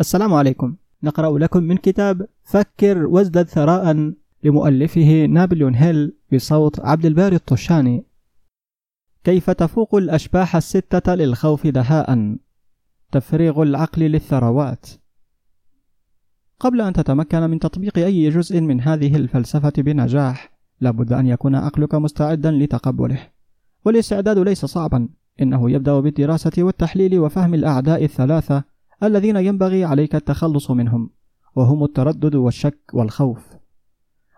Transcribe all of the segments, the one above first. السلام عليكم. نقرأ لكم من كتاب فكر وازدد ثراء لمؤلفه نابليون هيل بصوت عبد الباري الطشاني. كيف تفوق الأشباح الستة للخوف دهاء؟ تفريغ العقل للثروات. قبل أن تتمكن من تطبيق أي جزء من هذه الفلسفة بنجاح، لابد أن يكون عقلك مستعدا لتقبله، والاستعداد ليس صعبا، إنه يبدأ بالدراسة والتحليل وفهم الأعداء الثلاثة الذين ينبغي عليك التخلص منهم، وهم التردد والشك والخوف.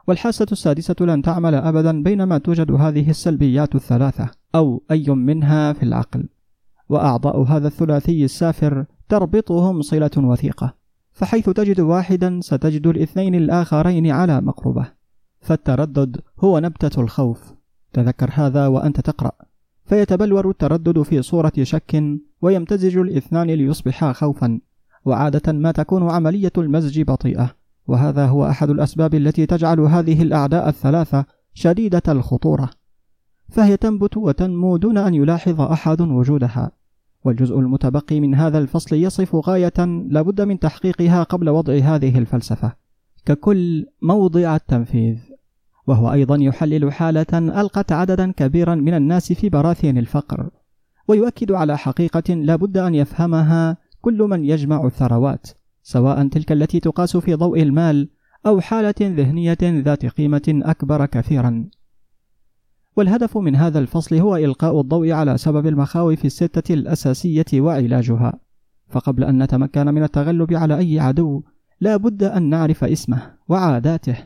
والحاسة السادسة لن تعمل أبدا بينما توجد هذه السلبيات الثلاثة أو أي منها في العقل، وأعضاء هذا الثلاثي السافر تربطهم صلة وثيقة، فحيث تجد واحدا ستجد الاثنين الآخرين على مقربة، فالتردد هو نبتة الخوف. تذكر هذا وأنت تقرأ، فيتبلور التردد في صورة شك ويمتزج الاثنان ليصبحا خوفا، وعادة ما تكون عملية المزج بطيئة، وهذا هو أحد الأسباب التي تجعل هذه الأعداء الثلاثة شديدة الخطورة، فهي تنبت وتنمو دون أن يلاحظ أحد وجودها، والجزء المتبقي من هذا الفصل يصف غاية لابد من تحقيقها قبل وضع هذه الفلسفة ككل موضع التنفيذ، وهو أيضا يحلل حالة ألقت عددا كبيرا من الناس في براثن الفقر، ويؤكد على حقيقة لابد أن يفهمها كل من يجمع الثروات، سواء تلك التي تقاس في ضوء المال أو حالة ذهنية ذات قيمة أكبر كثيرا. والهدف من هذا الفصل هو إلقاء الضوء على سبب المخاوف الستة الأساسية وعلاجها، فقبل أن نتمكن من التغلب على أي عدو لا بد أن نعرف اسمه وعاداته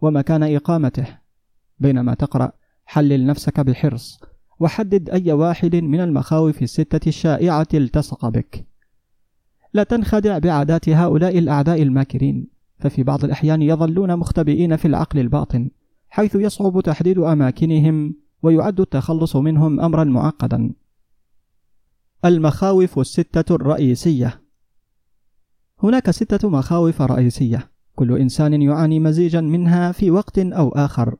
ومكان إقامته. بينما تقرأ حلل نفسك بحرص، وحدد أي واحد من المخاوف الستة الشائعة التصق بك. لا تنخدع بعادات هؤلاء الأعداء الماكرين، ففي بعض الأحيان يظلون مختبئين في العقل الباطن، حيث يصعب تحديد أماكنهم ويعد التخلص منهم أمرا معقدا. المخاوف الستة الرئيسية. هناك 6 مخاوف رئيسية، كل إنسان يعاني مزيجا منها في وقت أو آخر،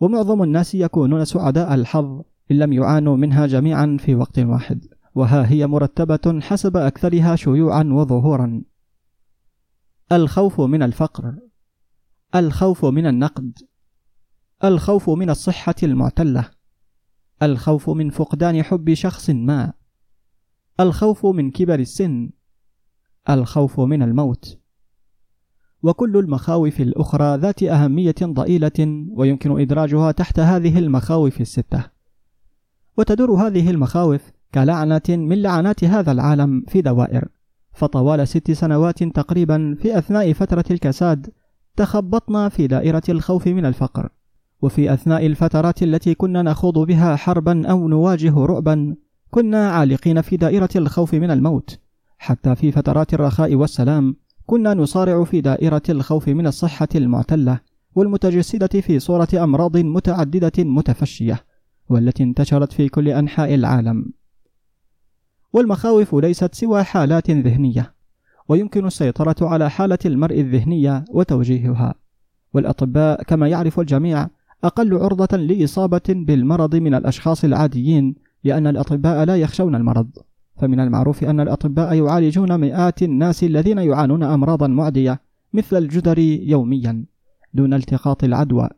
ومعظم الناس يكونون سعداء الحظ إن لم يعانوا منها جميعا في وقت واحد، وها هي مرتبة حسب أكثرها شيوعا وظهورا. الخوف من الفقر، الخوف من النقد، الخوف من الصحة المعتلة، الخوف من فقدان حب شخص ما، الخوف من كبر السن، الخوف من الموت، وكل المخاوف الأخرى ذات أهمية ضئيلة ويمكن إدراجها تحت هذه المخاوف الستة. وتدور هذه المخاوف كلعنة من لعنات هذا العالم في دوائر، فطوال 6 سنوات تقريبا في أثناء فترة الكساد تخبطنا في دائرة الخوف من الفقر، وفي أثناء الفترات التي كنا نخوض بها حربا أو نواجه رعبا كنا عالقين في دائرة الخوف من الموت، حتى في فترات الرخاء والسلام كنا نصارع في دائرة الخوف من الصحة المعتلة والمتجسدة في صورة أمراض متعددة متفشية، والتي انتشرت في كل أنحاء العالم. والمخاوف ليست سوى حالات ذهنية، ويمكن السيطرة على حالة المرء الذهنية وتوجيهها، والأطباء كما يعرف الجميع أقل عرضة لإصابة بالمرض من الأشخاص العاديين، لأن الأطباء لا يخشون المرض، فمن المعروف أن الأطباء يعالجون مئات الناس الذين يعانون أمراضا معدية مثل الجدر يوميا دون التقاط العدوى،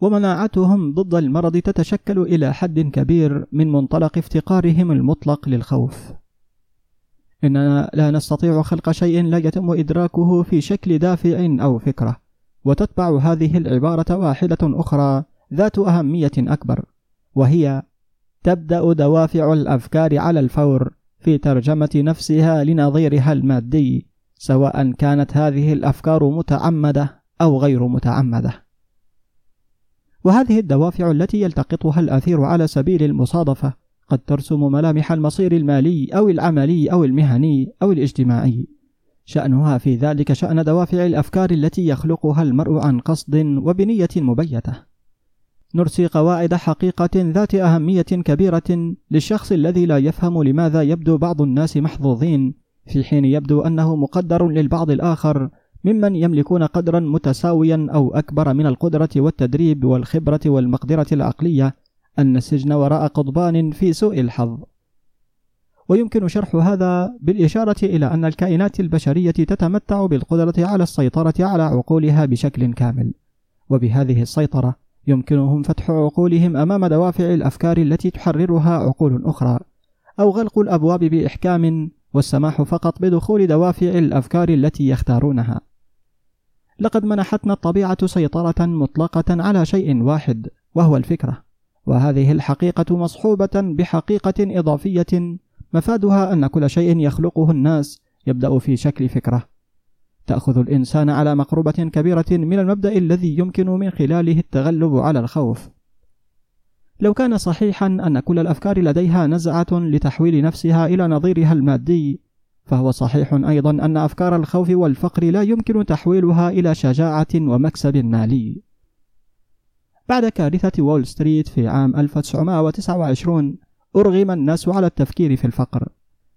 ومناعتهم ضد المرض تتشكل إلى حد كبير من منطلق افتقارهم المطلق للخوف. إننا لا نستطيع خلق شيء لا يتم إدراكه في شكل دافع أو فكرة، وتتبع هذه العبارة واحدة أخرى ذات أهمية أكبر، وهي تبدأ دوافع الأفكار على الفور في ترجمة نفسها لنظيرها المادي، سواء كانت هذه الأفكار متعمدة أو غير متعمدة. وهذه الدوافع التي يلتقطها الأثير على سبيل المصادفة قد ترسم ملامح المصير المالي أو العملي أو المهني أو الاجتماعي، شأنها في ذلك شأن دوافع الأفكار التي يخلقها المرء عن قصد وبنية مبيتة. نرسي قواعد حقيقة ذات أهمية كبيرة للشخص الذي لا يفهم لماذا يبدو بعض الناس محظوظين، في حين يبدو أنه مقدر للبعض الآخر ممن يملكون قدرا متساويا أو أكبر من القدرة والتدريب والخبرة والمقدرة العقلية أن السجن وراء قضبان في سوء الحظ. ويمكن شرح هذا بالإشارة إلى أن الكائنات البشرية تتمتع بالقدرة على السيطرة على عقولها بشكل كامل، وبهذه السيطرة يمكنهم فتح عقولهم أمام دوافع الأفكار التي تحررها عقول أخرى، أو غلق الأبواب بإحكام والسماح فقط بدخول دوافع الأفكار التي يختارونها. لقد منحتنا الطبيعة سيطرة مطلقة على شيء واحد وهو الفكرة، وهذه الحقيقة مصحوبة بحقيقة إضافية مفادها أن كل شيء يخلقه الناس يبدأ في شكل فكرة، تأخذ الإنسان على مقربة كبيرة من المبدأ الذي يمكن من خلاله التغلب على الخوف. لو كان صحيحا أن كل الأفكار لديها نزعة لتحويل نفسها إلى نظيرها المادي، فهو صحيح أيضا أن أفكار الخوف والفقر لا يمكن تحويلها إلى شجاعة ومكسب مالي. بعد كارثة وول ستريت في عام 1929 أرغم الناس على التفكير في الفقر،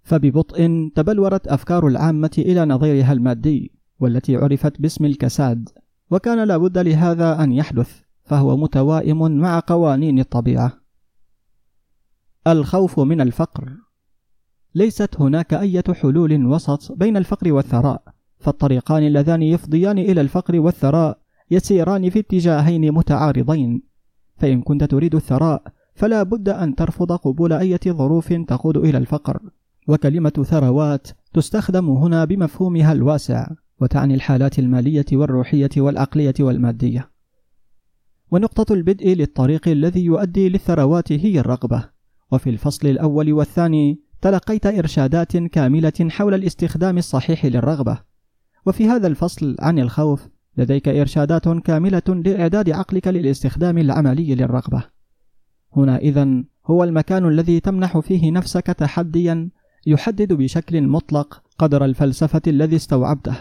فببطء تبلورت أفكار العامة إلى نظيرها المادي والتي عرفت باسم الكساد، وكان لابد لهذا أن يحدث، فهو متوائم مع قوانين الطبيعة. الخوف من الفقر. ليست هناك أي حلول وسط بين الفقر والثراء، فالطريقان اللذان يفضيان إلى الفقر والثراء يسيران في اتجاهين متعارضين، فإن كنت تريد الثراء فلا بد أن ترفض قبول أي ظروف تقود إلى الفقر، وكلمة ثروات تستخدم هنا بمفهومها الواسع، وتعني الحالات المالية والروحية والعقلية والمادية. ونقطة البدء للطريق الذي يؤدي للثروات هي الرغبة، وفي الفصل الأول والثاني تلقيت إرشادات كاملة حول الاستخدام الصحيح للرغبة، وفي هذا الفصل عن الخوف لديك إرشادات كاملة لإعداد عقلك للاستخدام العملي للرغبة. هنا إذن هو المكان الذي تمنح فيه نفسك تحديا يحدد بشكل مطلق قدر الفلسفة الذي استوعبته،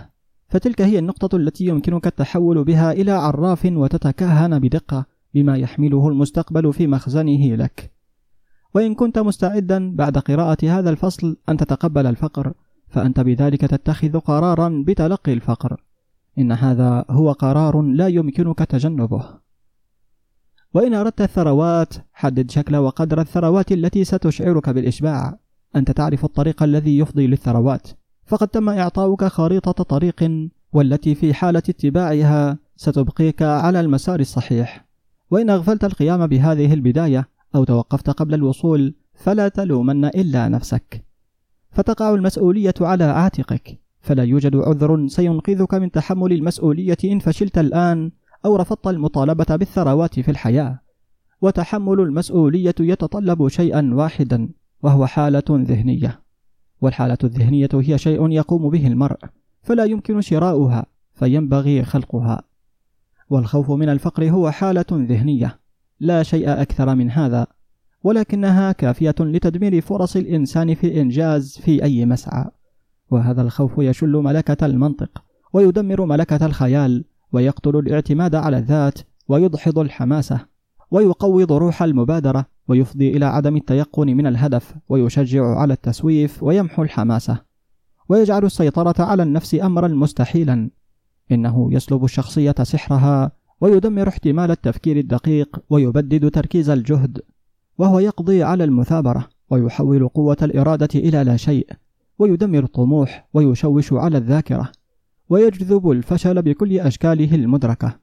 فتلك هي النقطة التي يمكنك التحول بها إلى عراف وتتكهن بدقة بما يحمله المستقبل في مخزنه لك. وإن كنت مستعدا بعد قراءة هذا الفصل أن تتقبل الفقر، فأنت بذلك تتخذ قرارا بتلقي الفقر، إن هذا هو قرار لا يمكنك تجنبه. وإن أردت الثروات، حدد شكل وقدر الثروات التي ستشعرك بالإشباع. أنت تعرف الطريق الذي يفضي للثروات، فقد تم إعطاؤك خريطة طريق والتي في حالة اتباعها ستبقيك على المسار الصحيح. وإن أغفلت القيام بهذه البداية أو توقفت قبل الوصول فلا تلومن إلا نفسك، فتقع المسؤولية على عاتقك، فلا يوجد عذر سينقذك من تحمل المسؤولية إن فشلت الآن أو رفضت المطالبة بالثروات في الحياة. وتحمل المسؤولية يتطلب شيئا واحدا وهو حالة ذهنية، والحالة الذهنية هي شيء يقوم به المرء فلا يمكن شراؤها فينبغي خلقها، والخوف من الفقر هو حالة ذهنية، لا شيء أكثر من هذا، ولكنها كافية لتدمير فرص الإنسان في الإنجاز في أي مسعى. وهذا الخوف يشل ملكة المنطق ويدمر ملكة الخيال ويقتل الاعتماد على الذات ويدحض الحماسة ويقوض روح المبادرة ويفضي إلى عدم التيقن من الهدف ويشجع على التسويف ويمحو الحماسة ويجعل السيطرة على النفس أمرا مستحيلا. إنه يسلب الشخصية سحرها ويدمر احتمال التفكير الدقيق ويبدد تركيز الجهد، وهو يقضي على المثابرة ويحول قوة الإرادة إلى لا شيء ويدمر الطموح ويشوش على الذاكرة ويجذب الفشل بكل أشكاله المدركة.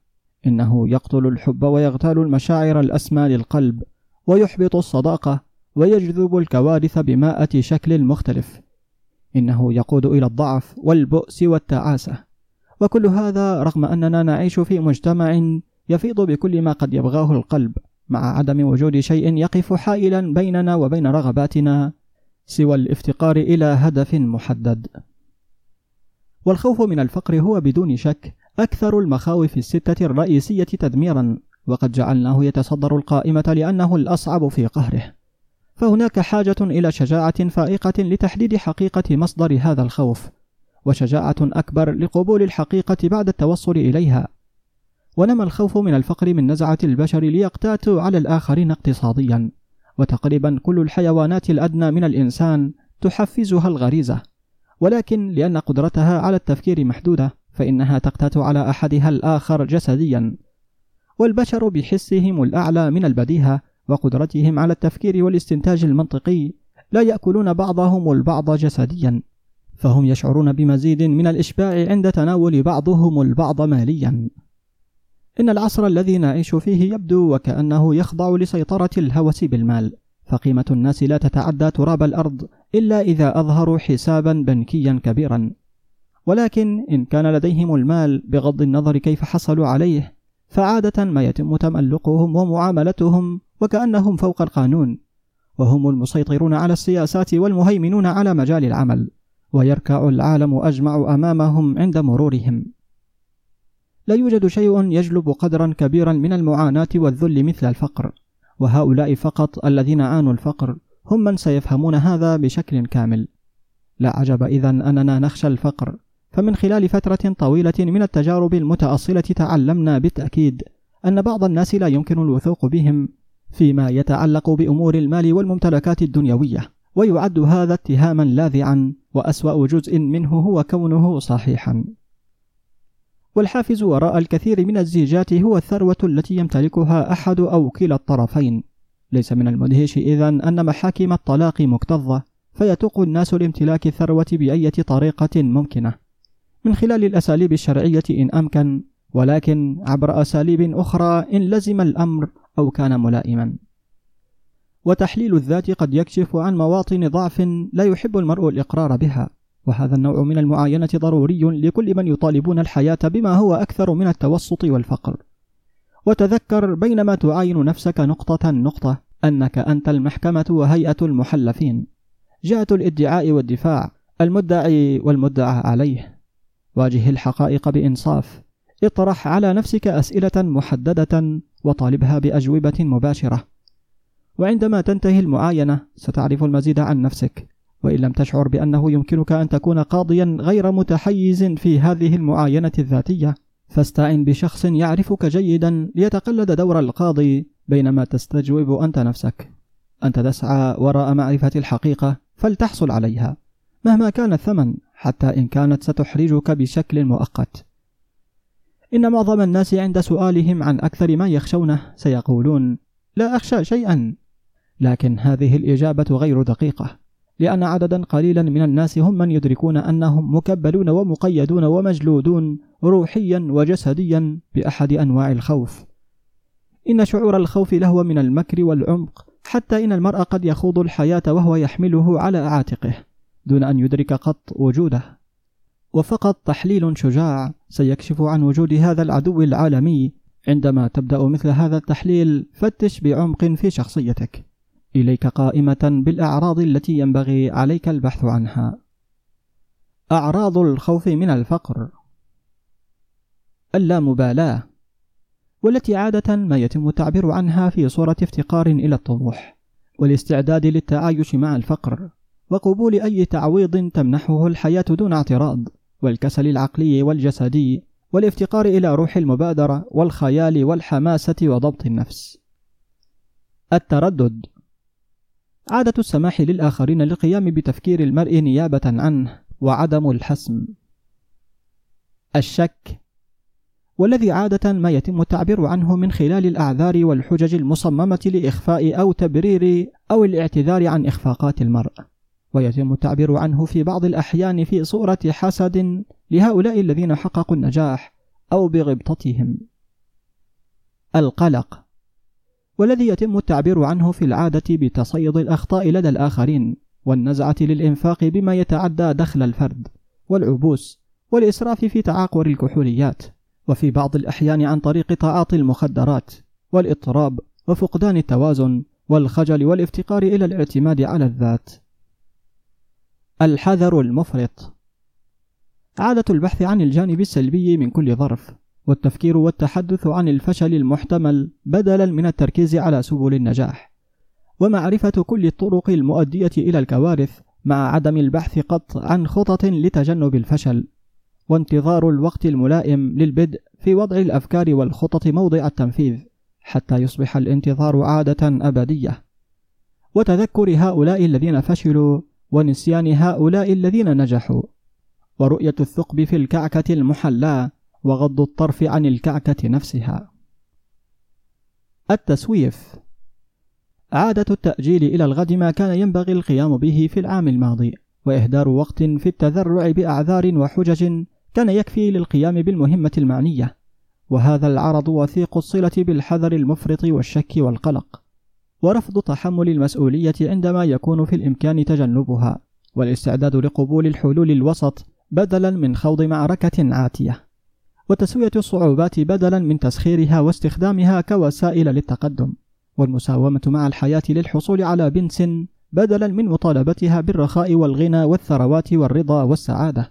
إنه يقتل الحب ويغتال المشاعر الأسمى للقلب ويحبط الصداقة ويجذب الكوارث بمائة شكل مختلف. إنه يقود إلى الضعف والبؤس والتعاسة، وكل هذا رغم أننا نعيش في مجتمع يفيض بكل ما قد يبغاه القلب، مع عدم وجود شيء يقف حائلا بيننا وبين رغباتنا سوى الافتقار إلى هدف محدد. والخوف من الفقر هو بدون شك أكثر المخاوف الستة الرئيسية تدميرا، وقد جعلناه يتصدر القائمة لأنه الأصعب في قهره، فهناك حاجة إلى شجاعة فائقة لتحديد حقيقة مصدر هذا الخوف، وشجاعة أكبر لقبول الحقيقة بعد التوصل إليها. ونمى الخوف من الفقر من نزعة البشر ليقتاتوا على الآخرين اقتصاديا، وتقريبا كل الحيوانات الأدنى من الإنسان تحفزها الغريزة، ولكن لأن قدرتها على التفكير محدودة فإنها تقتات على أحدها الآخر جسديا. والبشر بحسهم الأعلى من البديهة وقدرتهم على التفكير والاستنتاج المنطقي لا يأكلون بعضهم البعض جسديا، فهم يشعرون بمزيد من الإشباع عند تناول بعضهم البعض ماليا. إن العصر الذي نعيش فيه يبدو وكأنه يخضع لسيطرة الهوس بالمال، فقيمة الناس لا تتعدى تراب الأرض إلا إذا أظهروا حسابا بنكيا كبيرا. ولكن إن كان لديهم المال بغض النظر كيف حصلوا عليه، فعادة ما يتم تملقهم ومعاملتهم وكأنهم فوق القانون، وهم المسيطرون على السياسات والمهيمنون على مجال العمل، ويركع العالم أجمع أمامهم عند مرورهم. لا يوجد شيء يجلب قدرا كبيرا من المعاناة والذل مثل الفقر، وهؤلاء فقط الذين عانوا الفقر هم من سيفهمون هذا بشكل كامل. لا عجب إذن أننا نخشى الفقر، فمن خلال فترة طويلة من التجارب المتأصلة تعلمنا بالتأكيد أن بعض الناس لا يمكن الوثوق بهم فيما يتعلق بأمور المال والممتلكات الدنيوية، ويعد هذا اتهاما لاذعا، وأسوأ جزء منه هو كونه صحيحا. والحافز وراء الكثير من الزيجات هو الثروة التي يمتلكها أحد أو كلا الطرفين. ليس من المدهش إذن أن محاكم الطلاق مكتظة، فيتوق الناس لامتلاك الثروة بأي طريقة ممكنة، من خلال الأساليب الشرعية إن أمكن، ولكن عبر أساليب أخرى إن لزم الأمر أو كان ملائما. وتحليل الذات قد يكشف عن مواطن ضعف لا يحب المرء الإقرار بها، وهذا النوع من المعاينة ضروري لكل من يطالبون الحياة بما هو أكثر من التوسط والفقر. وتذكر بينما تعاين نفسك نقطة نقطة أنك أنت المحكمة وهيئة المحلفين، جهة الادعاء والدفاع، المدعي والمدعى عليه. واجه الحقائق بإنصاف، اطرح على نفسك أسئلة محددة وطالبها بأجوبة مباشرة، وعندما تنتهي المعاينة ستعرف المزيد عن نفسك. وإن لم تشعر بأنه يمكنك أن تكون قاضيا غير متحيز في هذه المعاينة الذاتية، فاستعن بشخص يعرفك جيدا ليتقلد دور القاضي بينما تستجوب أنت نفسك. أنت تسعى وراء معرفة الحقيقة فلتحصل عليها مهما كان الثمن، حتى إن كانت ستحرجك بشكل مؤقت. إن معظم الناس عند سؤالهم عن أكثر ما يخشونه سيقولون لا أخشى شيئا، لكن هذه الإجابة غير دقيقة، لأن عددا قليلا من الناس هم من يدركون أنهم مكبلون ومقيدون ومجلودون روحيا وجسديا بأحد أنواع الخوف. إن شعور الخوف لهو من المكر والعمق، حتى إن المرء قد يخوض الحياة وهو يحمله على عاتقه دون أن يدرك قط وجوده، وفقط تحليل شجاع سيكشف عن وجود هذا العدو العالمي. عندما تبدأ مثل هذا التحليل فتش بعمق في شخصيتك، إليك قائمة بالأعراض التي ينبغي عليك البحث عنها. أعراض الخوف من الفقر: اللامبالاة، والتي عادة ما يتم التعبير عنها في صورة افتقار إلى الطموح، والاستعداد للتعايش مع الفقر، وقبول أي تعويض تمنحه الحياة دون اعتراض، والكسل العقلي والجسدي، والافتقار إلى روح المبادرة والخيال والحماسة وضبط النفس. التردد، عادة السماح للآخرين للقيام بتفكير المرء نيابة عنه، وعدم الحسم. الشك، والذي عادة ما يتم التعبير عنه من خلال الأعذار والحجج المصممة لإخفاء أو تبرير أو الاعتذار عن إخفاقات المرء، ويتم التعبير عنه في بعض الأحيان في صورة حسد لهؤلاء الذين حققوا النجاح أو بغبطتهم. القلق، والذي يتم التعبير عنه في العادة بتصيد الأخطاء لدى الآخرين، والنزعة للإنفاق بما يتعدى دخل الفرد، والعبوس، والإسراف في تعاقر الكحوليات، وفي بعض الأحيان عن طريق تعاطي المخدرات، والاضطراب، وفقدان التوازن، والخجل، والافتقار إلى الاعتماد على الذات. الحذر المفرط، عادة البحث عن الجانب السلبي من كل ظرف، والتفكير والتحدث عن الفشل المحتمل بدلا من التركيز على سبل النجاح، ومعرفة كل الطرق المؤدية إلى الكوارث مع عدم البحث قط عن خطط لتجنب الفشل، وانتظار الوقت الملائم للبدء في وضع الأفكار والخطط موضع التنفيذ حتى يصبح الانتظار عادة أبدية، وتذكر هؤلاء الذين فشلوا ونسيان هؤلاء الذين نجحوا، ورؤية الثقب في الكعكة المحلاة وغض الطرف عن الكعكة نفسها. التسويف، عادة التأجيل إلى الغد ما كان ينبغي القيام به في العام الماضي، وإهدار وقت في التذرع بأعذار وحجج كان يكفي للقيام بالمهمة المعنية، وهذا العرض وثيق الصلة بالحذر المفرط والشك والقلق، ورفض تحمل المسؤولية عندما يكون في الإمكان تجنبها، والاستعداد لقبول الحلول الوسط بدلا من خوض معركة عاتية، وتسوية الصعوبات بدلا من تسخيرها واستخدامها كوسائل للتقدم، والمساومة مع الحياة للحصول على بنس بدلا من مطالبتها بالرخاء والغنى والثروات والرضا والسعادة،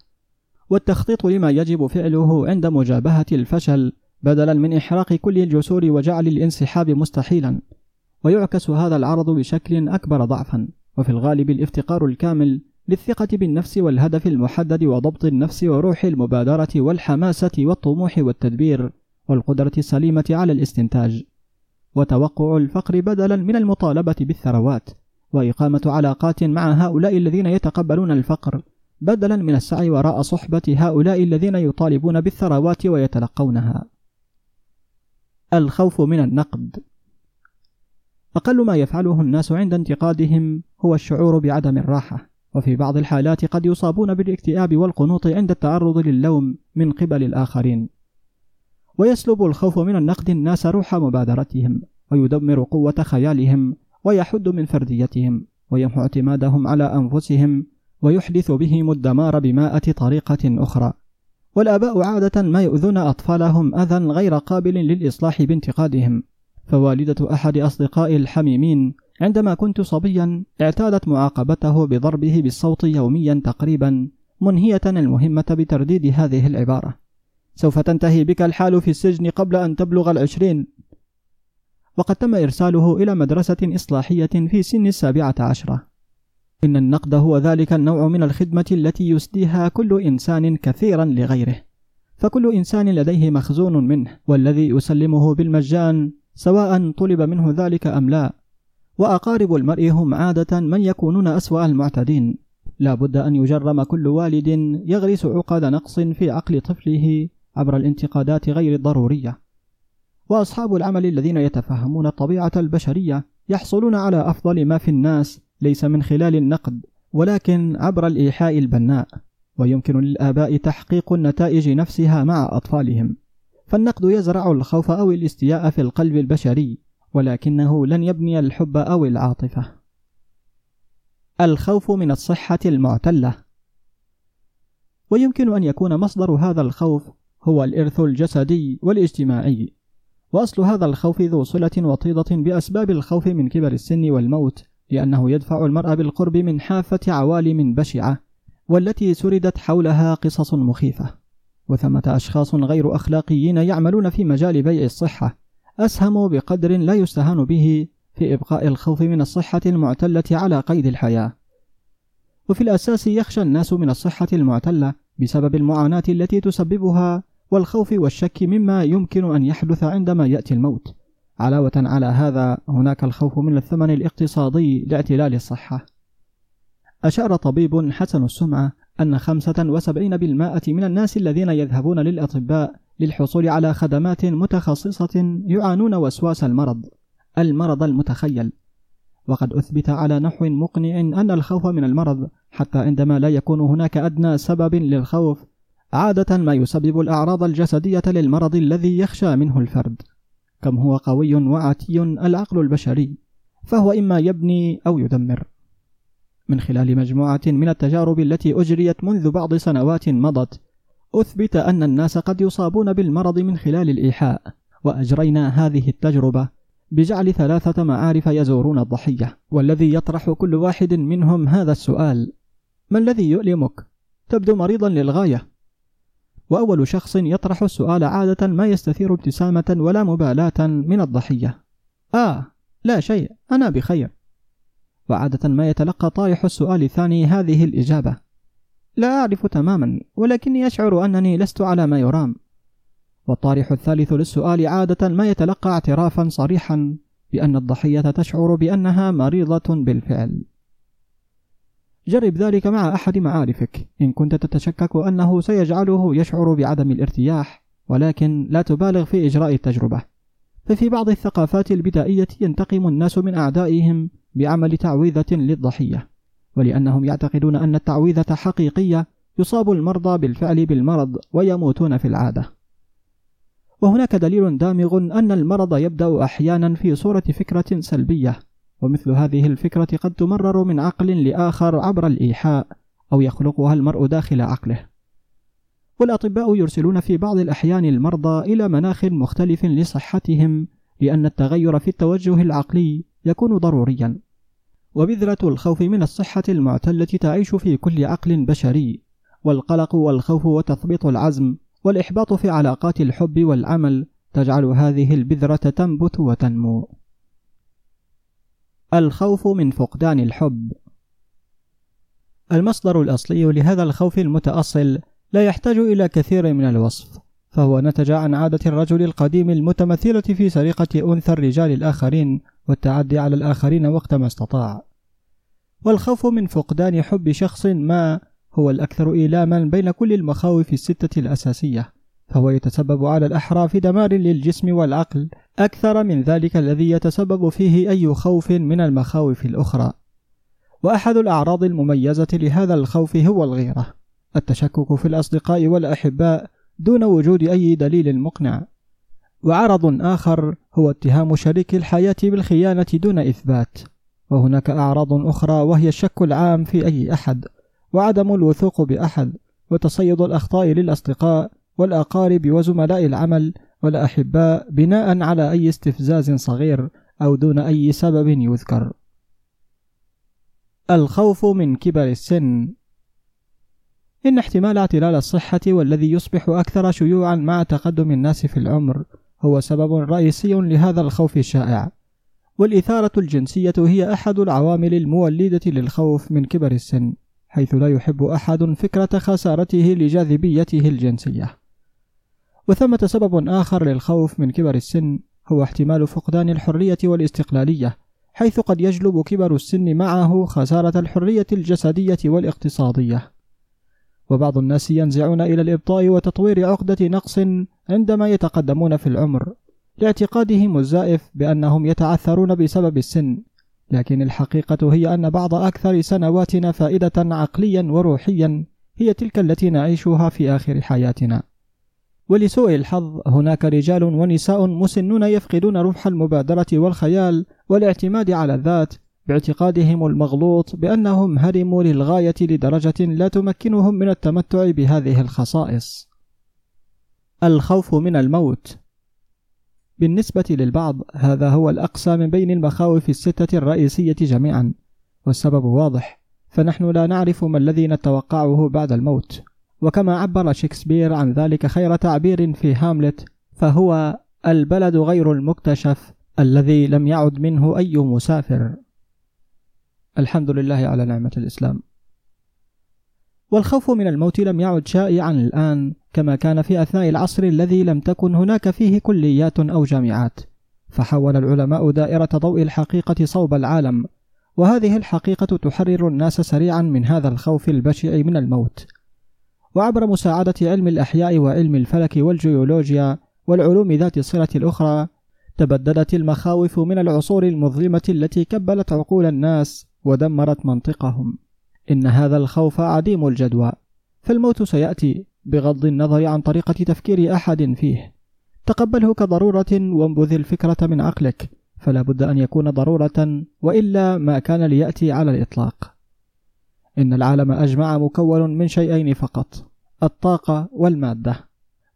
والتخطيط لما يجب فعله عند مجابهة الفشل بدلا من إحراق كل الجسور وجعل الانسحاب مستحيلا. ويعكس هذا العرض بشكل أكبر ضعفا، وفي الغالب الافتقار الكامل للثقة بالنفس والهدف المحدد وضبط النفس وروح المبادرة والحماسة والطموح والتدبير والقدرة السليمة على الاستنتاج، وتوقع الفقر بدلا من المطالبة بالثروات، وإقامة علاقات مع هؤلاء الذين يتقبلون الفقر بدلا من السعي وراء صحبة هؤلاء الذين يطالبون بالثروات ويتلقونها. الخوف من النقد. أقل ما يفعله الناس عند انتقادهم هو الشعور بعدم الراحة، وفي بعض الحالات قد يصابون بالاكتئاب والقنوط عند التعرض للوم من قبل الآخرين، ويسلب الخوف من النقد الناس روح مبادرتهم، ويدمر قوة خيالهم، ويحد من فرديتهم، ويمحو اعتمادهم على أنفسهم، ويحدث بهم الدمار بمائة طريقة أخرى. والآباء عادة ما يؤذون أطفالهم أذى غير قابل للإصلاح بانتقادهم، فوالدة أحد أصدقائي الحميمين عندما كنت صبيا اعتادت معاقبته بضربه بالصوت يوميا تقريبا، منهية المهمة بترديد هذه العبارة: سوف تنتهي بك الحال في السجن قبل أن تبلغ 20. وقد تم إرساله إلى مدرسة إصلاحية في سن 17. إن النقد هو ذلك النوع من الخدمة التي يسديها كل إنسان كثيرا لغيره، فكل إنسان لديه مخزون منه، والذي يسلمه بالمجان سواء طلب منه ذلك أم لا. وأقارب المرء هم عادة من يكونون أسوأ المعتدين، لا بد أن يجرم كل والد يغرس عقد نقص في عقل طفله عبر الانتقادات غير الضرورية. وأصحاب العمل الذين يتفهمون الطبيعة البشرية يحصلون على أفضل ما في الناس ليس من خلال النقد، ولكن عبر الإيحاء البناء، ويمكن للآباء تحقيق النتائج نفسها مع أطفالهم. فالنقد يزرع الخوف أو الاستياء في القلب البشري، ولكنه لن يبني الحب أو العاطفة. الخوف من الصحة المعتلة. ويمكن أن يكون مصدر هذا الخوف هو الإرث الجسدي والاجتماعي، وأصل هذا الخوف ذو صلة وطيدة بأسباب الخوف من كبر السن والموت، لأنه يدفع المرء بالقرب من حافة عوالم بشعة والتي سردت حولها قصص مخيفة. وثمة أشخاص غير أخلاقيين يعملون في مجال بيع الصحة أسهموا بقدر لا يستهان به في إبقاء الخوف من الصحة المعتلة على قيد الحياة. وفي الأساس يخشى الناس من الصحة المعتلة بسبب المعاناة التي تسببها، والخوف والشك مما يمكن أن يحدث عندما يأتي الموت. علاوة على هذا، هناك الخوف من الثمن الاقتصادي لاعتلال الصحة. أشار طبيب حسن السمعة أن 75% من الناس الذين يذهبون للأطباء للحصول على خدمات متخصصة يعانون وسواس المرض المتخيل، وقد أثبت على نحو مقنع أن الخوف من المرض حتى عندما لا يكون هناك أدنى سبب للخوف عادة ما يسبب الأعراض الجسدية للمرض الذي يخشى منه الفرد. كم هو قوي وعتي العقل البشري، فهو إما يبني أو يدمر. من خلال مجموعة من التجارب التي أجريت منذ بعض سنوات مضت، أثبت أن الناس قد يصابون بالمرض من خلال الإيحاء، وأجرينا هذه التجربة بجعل 3 معارف يزورون الضحية، والذي يطرح كل واحد منهم هذا السؤال: ما الذي يؤلمك؟ تبدو مريضا للغاية. وأول شخص يطرح السؤال عادة ما يستثير ابتسامة ولا مبالاة من الضحية: لا شيء، أنا بخير. وعادة ما يتلقى طارح السؤال الثاني هذه الإجابة: لا أعرف تماما، ولكني أشعر أنني لست على ما يرام. والطارح الثالث للسؤال عادة ما يتلقى اعترافا صريحا بأن الضحية تشعر بأنها مريضة بالفعل. جرب ذلك مع أحد معارفك إن كنت تتشكك أنه سيجعله يشعر بعدم الارتياح، ولكن لا تبالغ في إجراء التجربة، ففي بعض الثقافات البدائية ينتقم الناس من أعدائهم بعمل تعويذة للضحية، ولأنهم يعتقدون أن التعويذة حقيقية يصاب المرضى بالفعل بالمرض ويموتون في العادة. وهناك دليل دامغ أن المرض يبدأ أحيانا في صورة فكرة سلبية، ومثل هذه الفكرة قد تمرر من عقل لآخر عبر الإيحاء أو يخلقها المرء داخل عقله. والأطباء يرسلون في بعض الأحيان المرضى إلى مناخ مختلف لصحتهم، لأن التغير في التوجه العقلي يكون ضروريا. وبذرة الخوف من الصحة المعتلة تعيش في كل عقل بشري، والقلق والخوف وتثبيط العزم والإحباط في علاقات الحب والعمل تجعل هذه البذرة تنبت وتنمو. الخوف من فقدان الحب. المصدر الأصلي لهذا الخوف المتأصل لا يحتاج إلى كثير من الوصف، فهو نتج عن عادة الرجل القديم المتمثلة في سرقة أنثى الرجال الآخرين والتعدي على الآخرين وقت ما استطاع. والخوف من فقدان حب شخص ما هو الأكثر إيلاما بين كل المخاوف الستة الأساسية، فهو يتسبب على الأحرى في دمار للجسم والعقل أكثر من ذلك الذي يتسبب فيه أي خوف من المخاوف الأخرى. وأحد الأعراض المميزة لهذا الخوف هو الغيرة، التشكك في الأصدقاء والأحباء دون وجود أي دليل مقنع. وعرض آخر هو اتهام شريك الحياة بالخيانة دون إثبات. وهناك أعراض أخرى وهي الشك العام في أي أحد، وعدم الوثوق بأحد، وتصيد الأخطاء للأصدقاء والأقارب وزملاء العمل والأحباء بناء على أي استفزاز صغير أو دون أي سبب يذكر. الخوف من كبر السن. إن احتمال اعتلال الصحة والذي يصبح أكثر شيوعا مع تقدم الناس في العمر هو سبب رئيسي لهذا الخوف الشائع. والإثارة الجنسية هي أحد العوامل المولدة للخوف من كبر السن، حيث لا يحب أحد فكرة خسارته لجاذبيته الجنسية. وثمة سبب آخر للخوف من كبر السن هو احتمال فقدان الحرية والاستقلالية، حيث قد يجلب كبر السن معه خسارة الحرية الجسدية والاقتصادية. وبعض الناس ينزعون إلى الإبطاء وتطوير عقدة نقص عندما يتقدمون في العمر، لاعتقادهم الزائف بأنهم يتعثرون بسبب السن، لكن الحقيقة هي أن بعض أكثر سنواتنا فائدة عقليا وروحيا هي تلك التي نعيشها في آخر حياتنا. ولسوء الحظ هناك رجال ونساء مسنون يفقدون روح المبادرة والخيال والاعتماد على الذات باعتقادهم المغلوط بأنهم هرموا للغاية لدرجة لا تمكنهم من التمتع بهذه الخصائص. الخوف من الموت. بالنسبة للبعض هذا هو الأقصى من بين المخاوف الستة الرئيسية جميعا، والسبب واضح، فنحن لا نعرف ما الذي نتوقعه بعد الموت. وكما عبر شكسبير عن ذلك خير تعبير في هاملت، فهو البلد غير المكتشف الذي لم يعد منه أي مسافر. الحمد لله على نعمة الإسلام. والخوف من الموت لم يعد شائعا الآن كما كان في أثناء العصر الذي لم تكن هناك فيه كليات أو جامعات، فحول العلماء دائرة ضوء الحقيقة صوب العالم، وهذه الحقيقة تحرر الناس سريعا من هذا الخوف البشع من الموت. وعبر مساعدة علم الأحياء وعلم الفلك والجيولوجيا والعلوم ذات الصلة الأخرى تبددت المخاوف من العصور المظلمة التي كبلت عقول الناس ودمرت منطقهم. إن هذا الخوف عديم الجدوى، فالموت سيأتي بغض النظر عن طريقة تفكير أحد فيه. تقبله كضرورة وانبذ الفكرة من عقلك، فلا بد أن يكون ضرورة، وإلا ما كان ليأتي على الإطلاق. إن العالم أجمع مكون من شيئين فقط، الطاقة والمادة.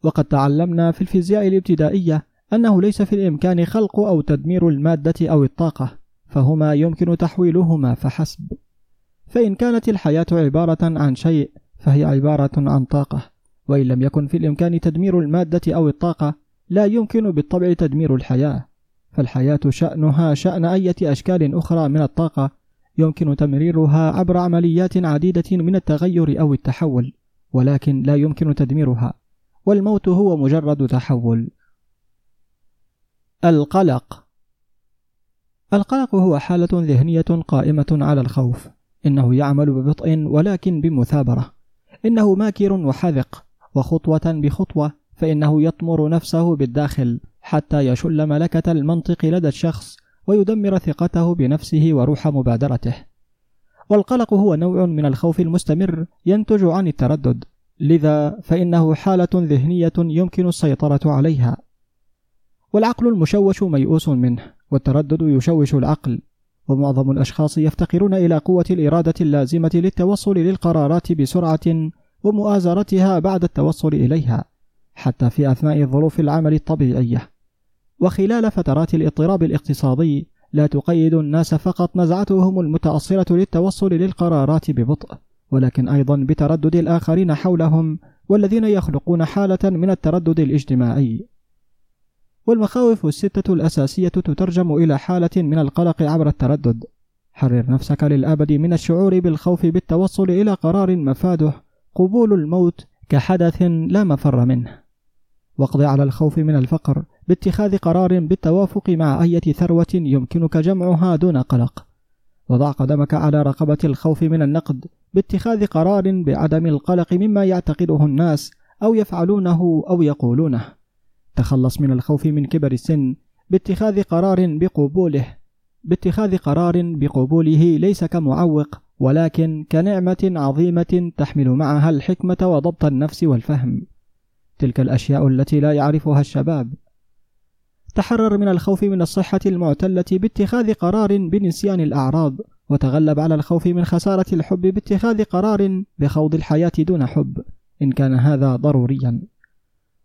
وقد تعلمنا في الفيزياء الابتدائية أنه ليس في الإمكان خلق أو تدمير المادة أو الطاقة، فهما يمكن تحويلهما فحسب. فإن كانت الحياة عبارة عن شيء فهي عبارة عن طاقة، وإن لم يكن في الإمكان تدمير المادة أو الطاقة لا يمكن بالطبع تدمير الحياة، فالحياة شأنها شأن أي أشكال أخرى من الطاقة يمكن تمريرها عبر عمليات عديدة من التغير أو التحول، ولكن لا يمكن تدميرها، والموت هو مجرد تحول. القلق. القلق هو حالة ذهنية قائمة على الخوف، إنه يعمل ببطء ولكن بمثابرة، إنه ماكر وحذق، وخطوة بخطوة فإنه يطمر نفسه بالداخل حتى يشل ملكة المنطق لدى الشخص ويدمر ثقته بنفسه وروح مبادرته. والقلق هو نوع من الخوف المستمر ينتج عن التردد، لذا فإنه حالة ذهنية يمكن السيطرة عليها. والعقل المشوش ميؤوس منه، والتردد يشوش العقل، ومعظم الأشخاص يفتقرون إلى قوة الإرادة اللازمة للتوصل للقرارات بسرعة ومؤازرتها بعد التوصل إليها، حتى في أثناء ظروف العمل الطبيعية. وخلال فترات الاضطراب الاقتصادي لا تقيد الناس فقط نزعتهم المتأصلة للتوصل للقرارات ببطء، ولكن أيضا بتردد الآخرين حولهم والذين يخلقون حالة من التردد الاجتماعي. والمخاوف الستة الأساسية تترجم إلى حالة من القلق عبر التردد. حرر نفسك للأبد من الشعور بالخوف بالتوصل إلى قرار مفاده قبول الموت كحدث لا مفر منه، واقض على الخوف من الفقر باتخاذ قرار بالتوافق مع أي ثروة يمكنك جمعها دون قلق، وضع قدمك على رقبة الخوف من النقد باتخاذ قرار بعدم القلق مما يعتقده الناس أو يفعلونه أو يقولونه، تخلص من الخوف من كبر السن باتخاذ قرار بقبوله ليس كمعوق ولكن كنعمة عظيمة تحمل معها الحكمة وضبط النفس والفهم، تلك الأشياء التي لا يعرفها الشباب. تحرر من الخوف من الصحة المعتلة باتخاذ قرار بنسيان الأعراض، وتغلب على الخوف من خسارة الحب باتخاذ قرار بخوض الحياة دون حب إن كان هذا ضروريا.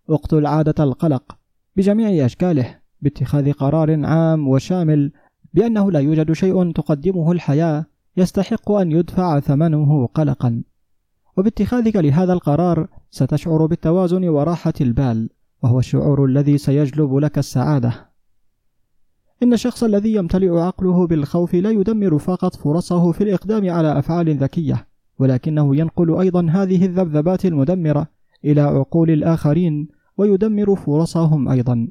اقتل عادة القلق بجميع أشكاله باتخاذ قرار عام وشامل بأنه لا يوجد شيء تقدمه الحياة يستحق أن يدفع ثمنه قلقا، وباتخاذك لهذا القرار ستشعر بالتوازن وراحة البال، وهو الشعور الذي سيجلب لك السعادة. إن الشخص الذي يمتلئ عقله بالخوف لا يدمر فقط فرصه في الإقدام على أفعال ذكية، ولكنه ينقل أيضا هذه الذبذبات المدمرة إلى عقول الآخرين ويدمر فرصهم أيضا.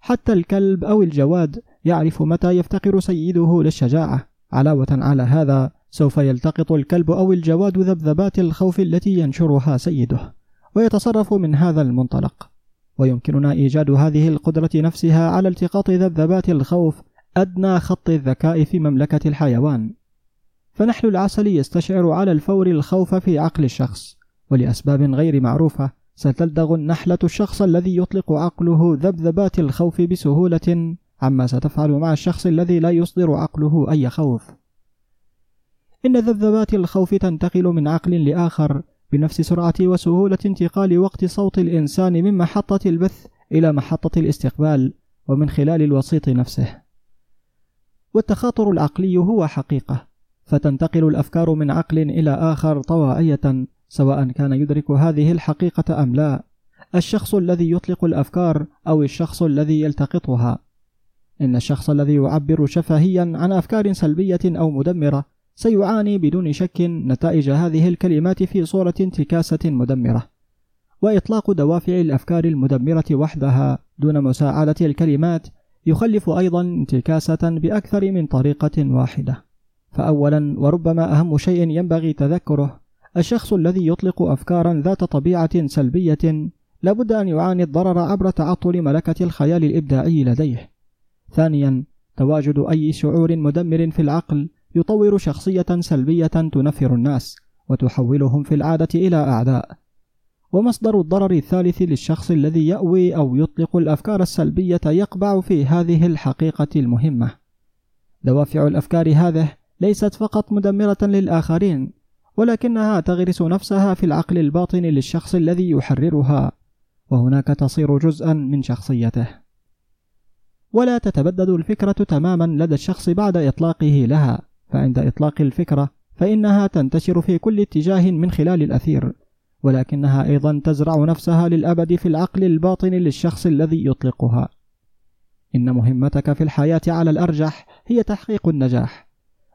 حتى الكلب أو الجواد يعرف متى يفتقر سيده للشجاعة، علاوة على هذا سوف يلتقط الكلب أو الجواد ذبذبات الخوف التي ينشرها سيده ويتصرف من هذا المنطلق، ويمكننا إيجاد هذه القدرة نفسها على التقاط ذبذبات الخوف أدنى خط الذكاء في مملكة الحيوان. فنحل العسل يستشعر على الفور الخوف في عقل الشخص، ولأسباب غير معروفة ستلدغ النحلة الشخص الذي يطلق عقله ذبذبات الخوف بسهولة عما ستفعل مع الشخص الذي لا يصدر عقله أي خوف. إن ذبذبات الخوف تنتقل من عقل لآخر بنفس سرعة وسهولة انتقال وقت صوت الإنسان من محطة البث إلى محطة الاستقبال ومن خلال الوسيط نفسه. والتخاطر العقلي هو حقيقة، فتنتقل الأفكار من عقل إلى آخر طوائية سواء كان يدرك هذه الحقيقة أم لا، الشخص الذي يطلق الأفكار أو الشخص الذي يلتقطها. إن الشخص الذي يعبر شفهيا عن أفكار سلبية أو مدمرة سيعاني بدون شك نتائج هذه الكلمات في صورة انتكاسة مدمرة، وإطلاق دوافع الأفكار المدمرة وحدها دون مساعدة الكلمات يخلف أيضا انتكاسة بأكثر من طريقة واحدة. فأولا وربما أهم شيء ينبغي تذكره، الشخص الذي يطلق أفكارا ذات طبيعة سلبية لابد أن يعاني الضرر عبر تعطل ملكة الخيال الإبداعي لديه. ثانيا تواجد أي شعور مدمر في العقل يطور شخصية سلبية تنفر الناس وتحولهم في العادة إلى أعداء. ومصدر الضرر الثالث للشخص الذي يأوي أو يطلق الأفكار السلبية يقبع في هذه الحقيقة المهمة، دوافع الأفكار هذه ليست فقط مدمرة للآخرين ولكنها تغرس نفسها في العقل الباطن للشخص الذي يحررها، وهناك تصير جزءا من شخصيته. ولا تتبدد الفكرة تماما لدى الشخص بعد إطلاقه لها، فعند إطلاق الفكرة فإنها تنتشر في كل اتجاه من خلال الأثير، ولكنها أيضا تزرع نفسها للأبد في العقل الباطن للشخص الذي يطلقها. إن مهمتك في الحياة على الأرجح هي تحقيق النجاح،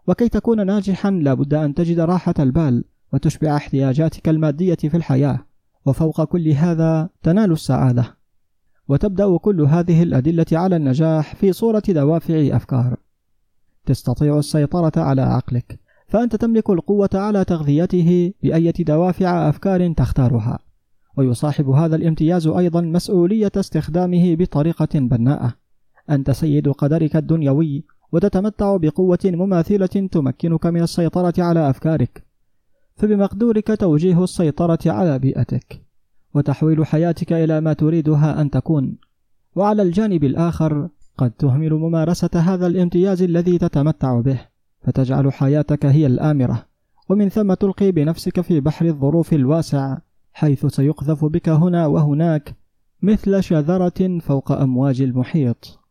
وكي تكون ناجحا لابد أن تجد راحة البال وتشبع احتياجاتك المادية في الحياة، وفوق كل هذا تنال السعادة. وتبدأ كل هذه الأدلة على النجاح في صورة دوافع أفكار. تستطيع السيطرة على عقلك، فأنت تملك القوة على تغذيته بأية دوافع أفكار تختارها، ويصاحب هذا الامتياز أيضا مسؤولية استخدامه بطريقة بناءة. أنت سيد قدرك الدنيوي، وتتمتع بقوة مماثلة تمكنك من السيطرة على أفكارك، فبمقدورك توجيه السيطرة على بيئتك وتحويل حياتك إلى ما تريدها أن تكون. وعلى الجانب الآخر قد تهمل ممارسة هذا الامتياز الذي تتمتع به، فتجعل حياتك هي الآمرة، ومن ثم تلقي بنفسك في بحر الظروف الواسع، حيث سيقذف بك هنا وهناك مثل شذرة فوق أمواج المحيط.